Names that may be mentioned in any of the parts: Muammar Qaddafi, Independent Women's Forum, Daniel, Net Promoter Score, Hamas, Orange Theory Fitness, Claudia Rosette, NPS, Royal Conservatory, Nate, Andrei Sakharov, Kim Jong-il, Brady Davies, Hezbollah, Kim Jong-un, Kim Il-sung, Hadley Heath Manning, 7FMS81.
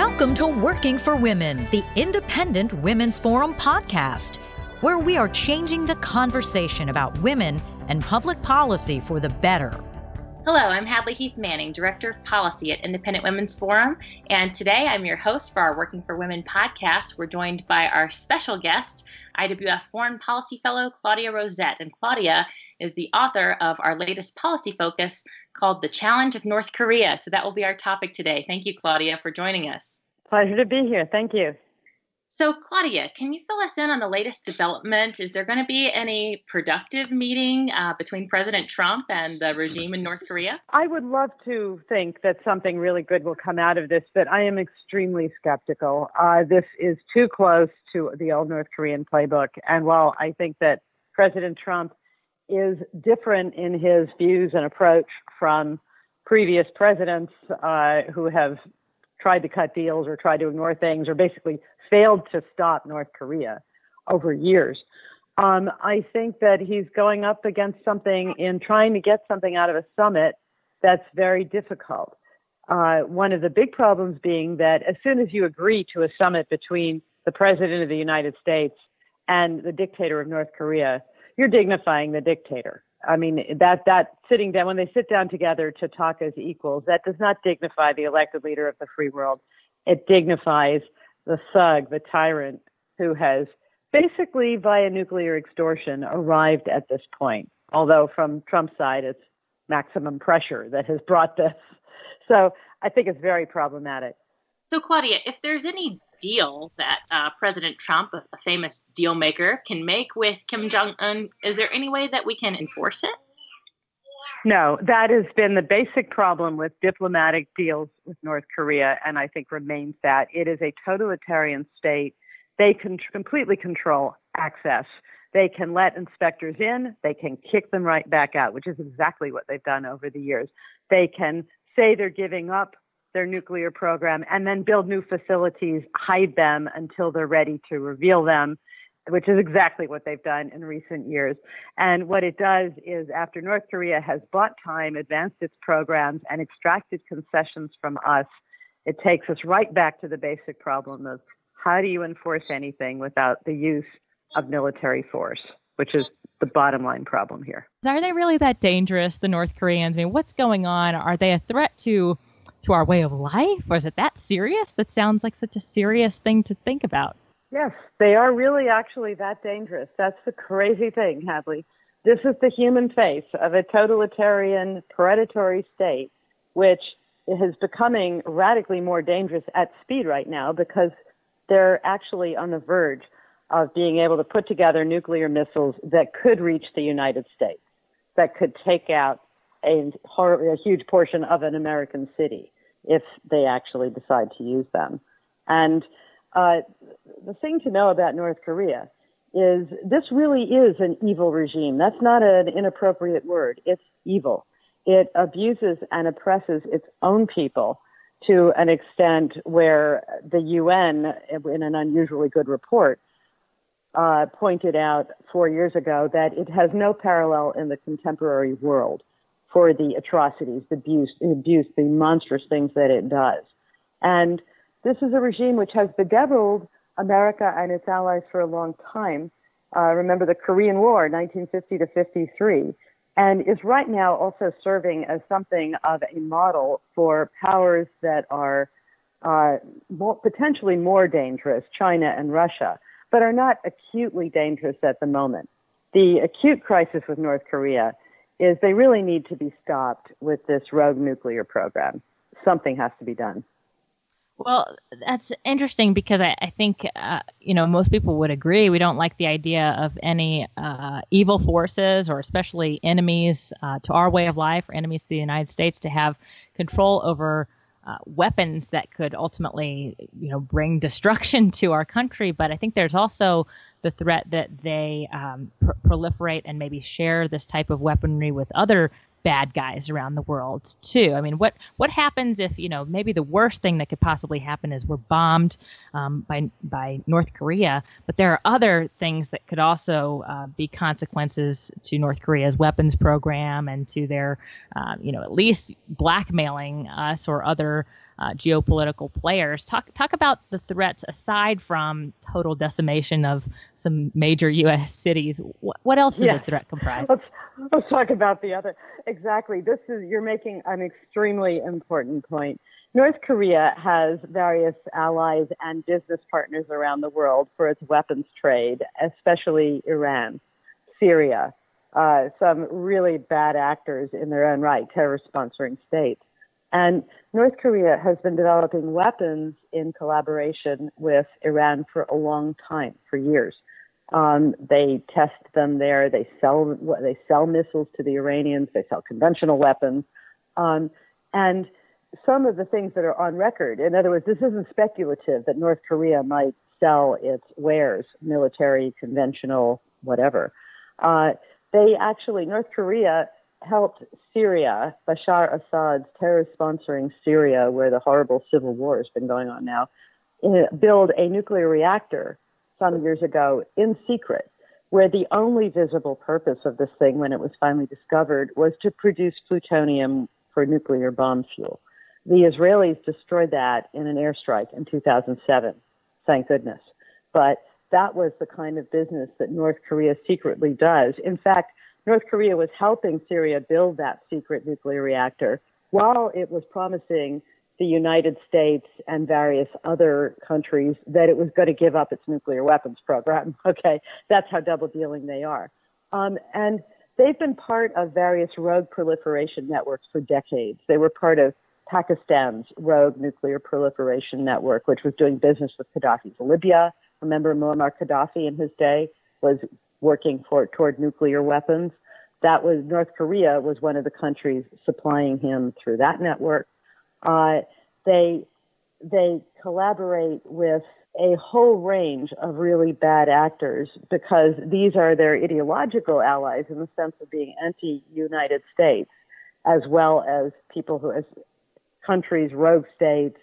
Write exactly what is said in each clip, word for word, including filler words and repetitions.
Welcome to Working for Women, the Independent Women's Forum podcast, where we are changing the conversation about women and public policy for the better. Hello, I'm Hadley Heath Manning, Director of Policy at Independent Women's Forum, and today I'm your host for our Working for Women podcast. We're joined by our special guest, I W F Foreign Policy Fellow Claudia Rosette, and Claudia is the author of our latest policy focus called The Challenge of North Korea. So that will be our topic today. Thank you, Claudia, for joining us. Pleasure to be here. Thank you. So, Claudia, can you fill us in on the latest development? Is there going to be any productive meeting uh, between President Trump and the regime in North Korea? I would love to think that something really good will come out of this, but I am extremely skeptical. Uh, this is too close to the old North Korean playbook. And while I think that President Trump is different in his views and approach from previous presidents uh, who have tried to cut deals or tried to ignore things or basically failed to stop North Korea over years. Um, I think that he's going up against something in trying to get something out of a summit that's very difficult. Uh, one of the big problems being that as soon as you agree to a summit between the president of the United States and the dictator of North Korea, you're dignifying the dictator. I mean, that that sitting down, when they sit down together to talk as equals, that does not dignify the elected leader of the free world. It dignifies the thug, the tyrant, who has basically via nuclear extortion arrived at this point. Although from Trump's side, it's maximum pressure that has brought this. So I think it's very problematic. So, Claudia, if there's any deal that uh, President Trump, a famous deal maker, can make with Kim Jong-un, is there any way that we can enforce it? No, that has been the basic problem with diplomatic deals with North Korea, and I think remains that. It is a totalitarian state. They can completely control access. They can let inspectors in. They can kick them right back out, which is exactly what they've done over the years. They can say they're giving up their nuclear program and then build new facilities, hide them until they're ready to reveal them, which is exactly what they've done in recent years. And what it does is after North Korea has bought time, advanced its programs, and extracted concessions from us, it takes us right back to the basic problem of how do you enforce anything without the use of military force, which is the bottom line problem here. Are they really that dangerous, the North Koreans? I mean, what's going on? Are they a threat to to our way of life? Or is it that serious? That sounds like such a serious thing to think about. Yes, they are really actually that dangerous. That's the crazy thing, Hadley. This is the human face of a totalitarian, predatory state, which is becoming radically more dangerous at speed right now because they're actually on the verge of being able to put together nuclear missiles that could reach the United States, that could take out a, a huge portion of an American city if they actually decide to use them. And Uh, the thing to know about North Korea is this really is an evil regime. That's not an inappropriate word. It's evil. It abuses and oppresses its own people to an extent where the U N, in an unusually good report, uh, pointed out four years ago that it has no parallel in the contemporary world for the atrocities, the abuse, the, abuse, the monstrous things that it does. And this is a regime which has bedeviled America and its allies for a long time. Uh, remember the Korean War, nineteen fifty to fifty-three, and is right now also serving as something of a model for powers that are uh, more, potentially more dangerous, China and Russia, but are not acutely dangerous at the moment. The acute crisis with North Korea is they really need to be stopped with this rogue nuclear program. Something has to be done. Well, that's interesting because I, I think, uh, you know, most people would agree. We don't like the idea of any uh, evil forces or especially enemies uh, to our way of life or enemies to the United States to have control over uh, weapons that could ultimately, you know, bring destruction to our country. But I think there's also the threat that they um, pr- proliferate and maybe share this type of weaponry with other bad guys around the world too. I mean, what, what happens if, you know, maybe the worst thing that could possibly happen is we're bombed um, by, by North Korea, but there are other things that could also uh, be consequences to North Korea's weapons program and to their, uh, you know, at least blackmailing us or other uh, geopolitical players. Talk talk about the threats aside from total decimation of some major U S cities. What, what else is yeah. a threat comprised? Let's, let's talk about the other. Exactly. This is you're making an extremely important point. North Korea has various allies and business partners around the world for its weapons trade, especially Iran, Syria, uh, some really bad actors in their own right, terror-sponsoring states. And North Korea has been developing weapons in collaboration with Iran for a long time, for years. Um, they test them there. They sell they sell missiles to the Iranians. They sell conventional weapons, um, and some of the things that are on record. In other words, this isn't speculative that North Korea might sell its wares, military, conventional, whatever. Uh, they actually, North Korea helped Syria, Bashar Assad's terror-sponsoring Syria, where the horrible civil war has been going on now, in, build a nuclear reactor some years ago in secret, where the only visible purpose of this thing when it was finally discovered was to produce plutonium for nuclear bomb fuel. The Israelis destroyed that in an airstrike in two thousand seven, thank goodness. But that was the kind of business that North Korea secretly does. In fact, North Korea was helping Syria build that secret nuclear reactor while it was promising the United States and various other countries that it was going to give up its nuclear weapons program. Okay, that's how double-dealing they are. Um, and they've been part of various rogue proliferation networks for decades. They were part of Pakistan's rogue nuclear proliferation network, which was doing business with Qaddafi's Libya. Remember, Muammar Qaddafi in his day was working for, toward nuclear weapons. That was North Korea was one of the countries supplying him through that network. Uh, they they collaborate with a whole range of really bad actors because these are their ideological allies in the sense of being anti-United States, as well as people who as countries, rogue states,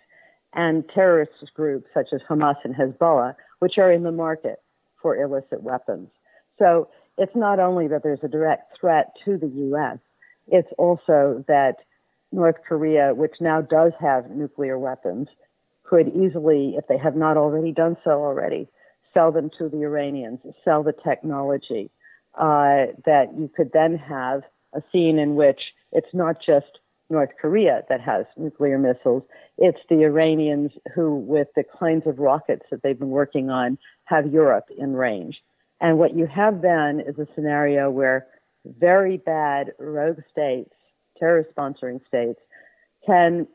and terrorist groups such as Hamas and Hezbollah, which are in the market for illicit weapons. So it's not only that there's a direct threat to the U S, it's also that North Korea, which now does have nuclear weapons, could easily, if they have not already done so already, sell them to the Iranians, sell the technology, uh, that you could then have a scene in which it's not just North Korea that has nuclear missiles. It's the Iranians who, with the kinds of rockets that they've been working on, have Europe in range. And what you have then is a scenario where very bad rogue states, terror-sponsoring states, can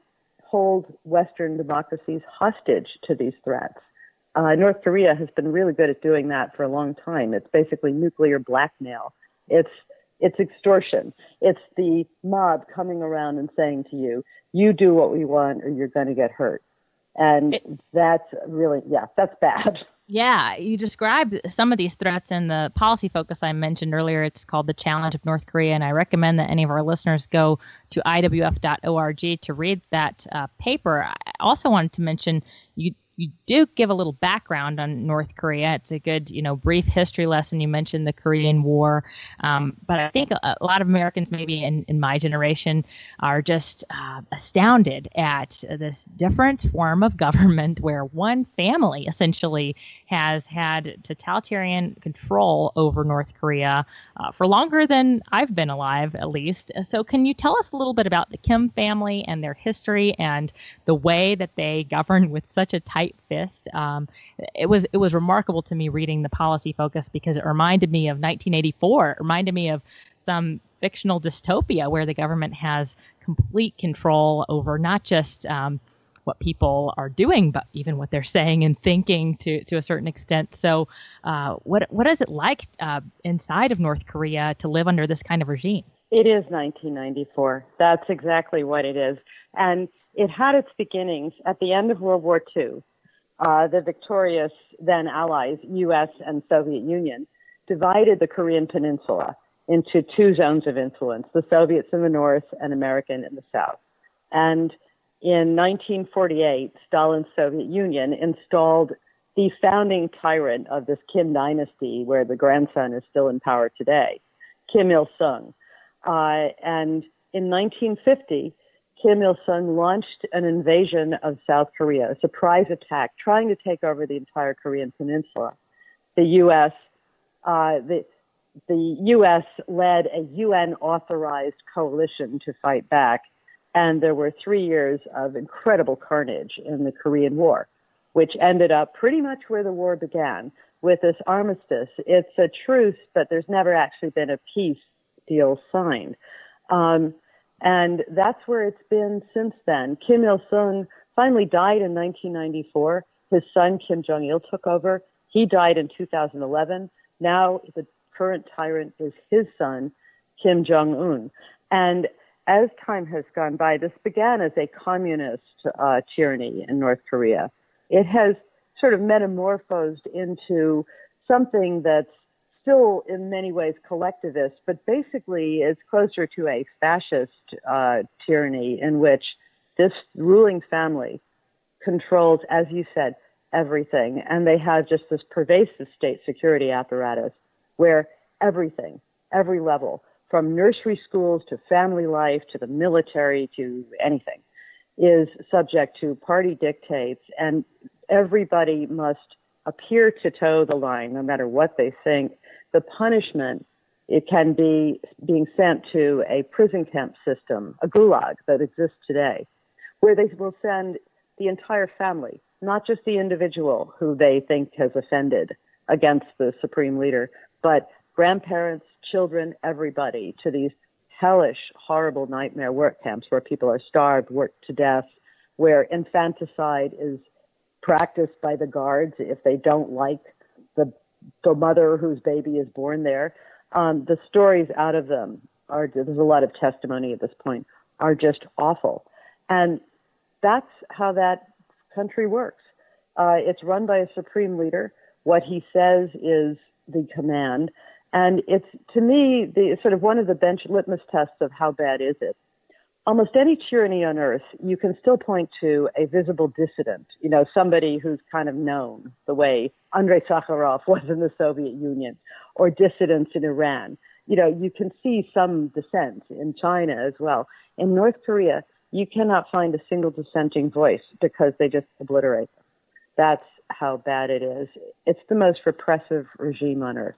hold Western democracies hostage to these threats. Uh, North Korea has been really good at doing that for a long time. It's basically nuclear blackmail. It's It's extortion. It's the mob coming around and saying to you, you do what we want or you're going to get hurt. And it, that's really, yeah, that's bad. Yeah. You described some of these threats in the policy focus I mentioned earlier. It's called The Challenge of North Korea. And I recommend that any of our listeners go to I W F dot org to read that uh, paper. I also wanted to mention you You do give a little background on North Korea. It's a good, you know, brief history lesson. You mentioned the Korean War. Um, but I think a, a lot of Americans, maybe in, in my generation, are just uh, astounded at this different form of government where one family essentially has had totalitarian control over North Korea uh, for longer than I've been alive, at least. So can you tell us a little bit about the Kim family and their history and the way that they govern with such a tight fist? Um, it was it was remarkable to me reading the policy focus because it reminded me of nineteen eighty-four. It reminded me of some fictional dystopia where the government has complete control over not just um, what people are doing, but even what they're saying and thinking to to a certain extent. So uh, what what is it like uh, inside of North Korea to live under this kind of regime? It is nineteen ninety-four. That's exactly what it is. And it had its beginnings at the end of World War Two. Uh, the victorious then allies, U S and Soviet Union, divided the Korean Peninsula into two zones of influence, the Soviets in the north and American in the south. And in nineteen forty-eight, Stalin's Soviet Union installed the founding tyrant of this Kim dynasty, where the grandson is still in power today, Kim Il-sung. Uh, and in nineteen fifty, Kim Il-sung launched an invasion of South Korea, a surprise attack, trying to take over the entire Korean peninsula. The U S, uh, the, the U S led a U N-authorized coalition to fight back, and there were three years of incredible carnage in the Korean War, which ended up pretty much where the war began, with this armistice. It's a truce, but there's never actually been a peace deal signed. Um, and that's where it's been since then. Kim Il-sung finally died in nineteen ninety-four. His son, Kim Jong-il, took over. He died in two thousand eleven. Now the current tyrant is his son, Kim Jong-un. And as time has gone by, this began as a communist uh, tyranny in North Korea. It has sort of metamorphosed into something that's still in many ways collectivist, but basically is closer to a fascist uh, tyranny in which this ruling family controls, as you said, everything. And they have just this pervasive state security apparatus where everything, every level, from nursery schools to family life to the military to anything, is subject to party dictates, and everybody must appear to toe the line, no matter what they think. The punishment, it can be being sent to a prison camp system, a gulag that exists today, where they will send the entire family, not just the individual who they think has offended against the supreme leader, but grandparents, children, everybody, to these hellish, horrible nightmare work camps where people are starved, worked to death, where infanticide is practiced by the guards if they don't like the, the mother whose baby is born there. Um, the stories out of them are, there's a lot of testimony at this point, are just awful. And that's how that country works. Uh, it's run by a supreme leader. What he says is the command. And it's, to me, the sort of one of the bench litmus tests of how bad is it. Almost any tyranny on earth, you can still point to a visible dissident, you know, somebody who's kind of known, the way Andrei Sakharov was in the Soviet Union, or dissidents in Iran. You know, you can see some dissent in China as well. In North Korea, you cannot find a single dissenting voice because they just obliterate them. That's how bad it is. It's the most repressive regime on earth.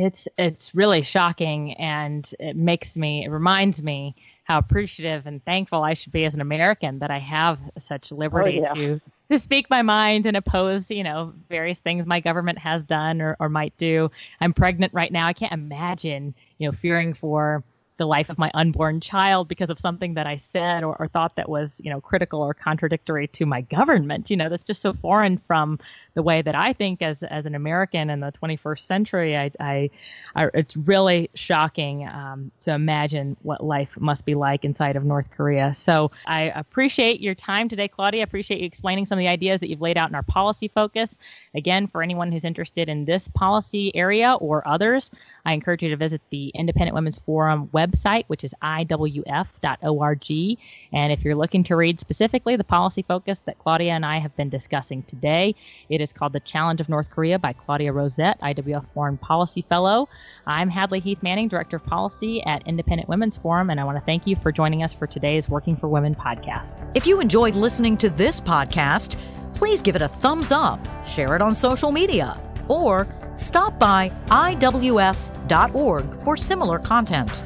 It's it's really shocking, and it makes me, it reminds me how appreciative and thankful I should be as an American that I have such liberty oh, yeah. to, to speak my mind and oppose, you know, various things my government has done or, or might do. I'm pregnant right now. I can't imagine, you know, fearing for the life of my unborn child because of something that I said or, or thought that was, you know, critical or contradictory to my government. You know, that's just so foreign from the way that I think as as an American in the twenty-first century. I, I, I it's really shocking um, to imagine what life must be like inside of North Korea. So I appreciate your time today, Claudia. I appreciate you explaining some of the ideas that you've laid out in our policy focus. Again, for anyone who's interested in this policy area or others, I encourage you to visit the Independent Women's Forum website. website, which is I W F dot org. And if you're looking to read specifically the policy focus that Claudia and I have been discussing today, it is called The Challenge of North Korea by Claudia Rosette, I W F Foreign Policy Fellow. I'm Hadley Heath Manning, Director of Policy at Independent Women's Forum, and I want to thank you for joining us for today's Working for Women podcast. If you enjoyed listening to this podcast, please give it a thumbs up, share it on social media, or stop by I W F dot org for similar content.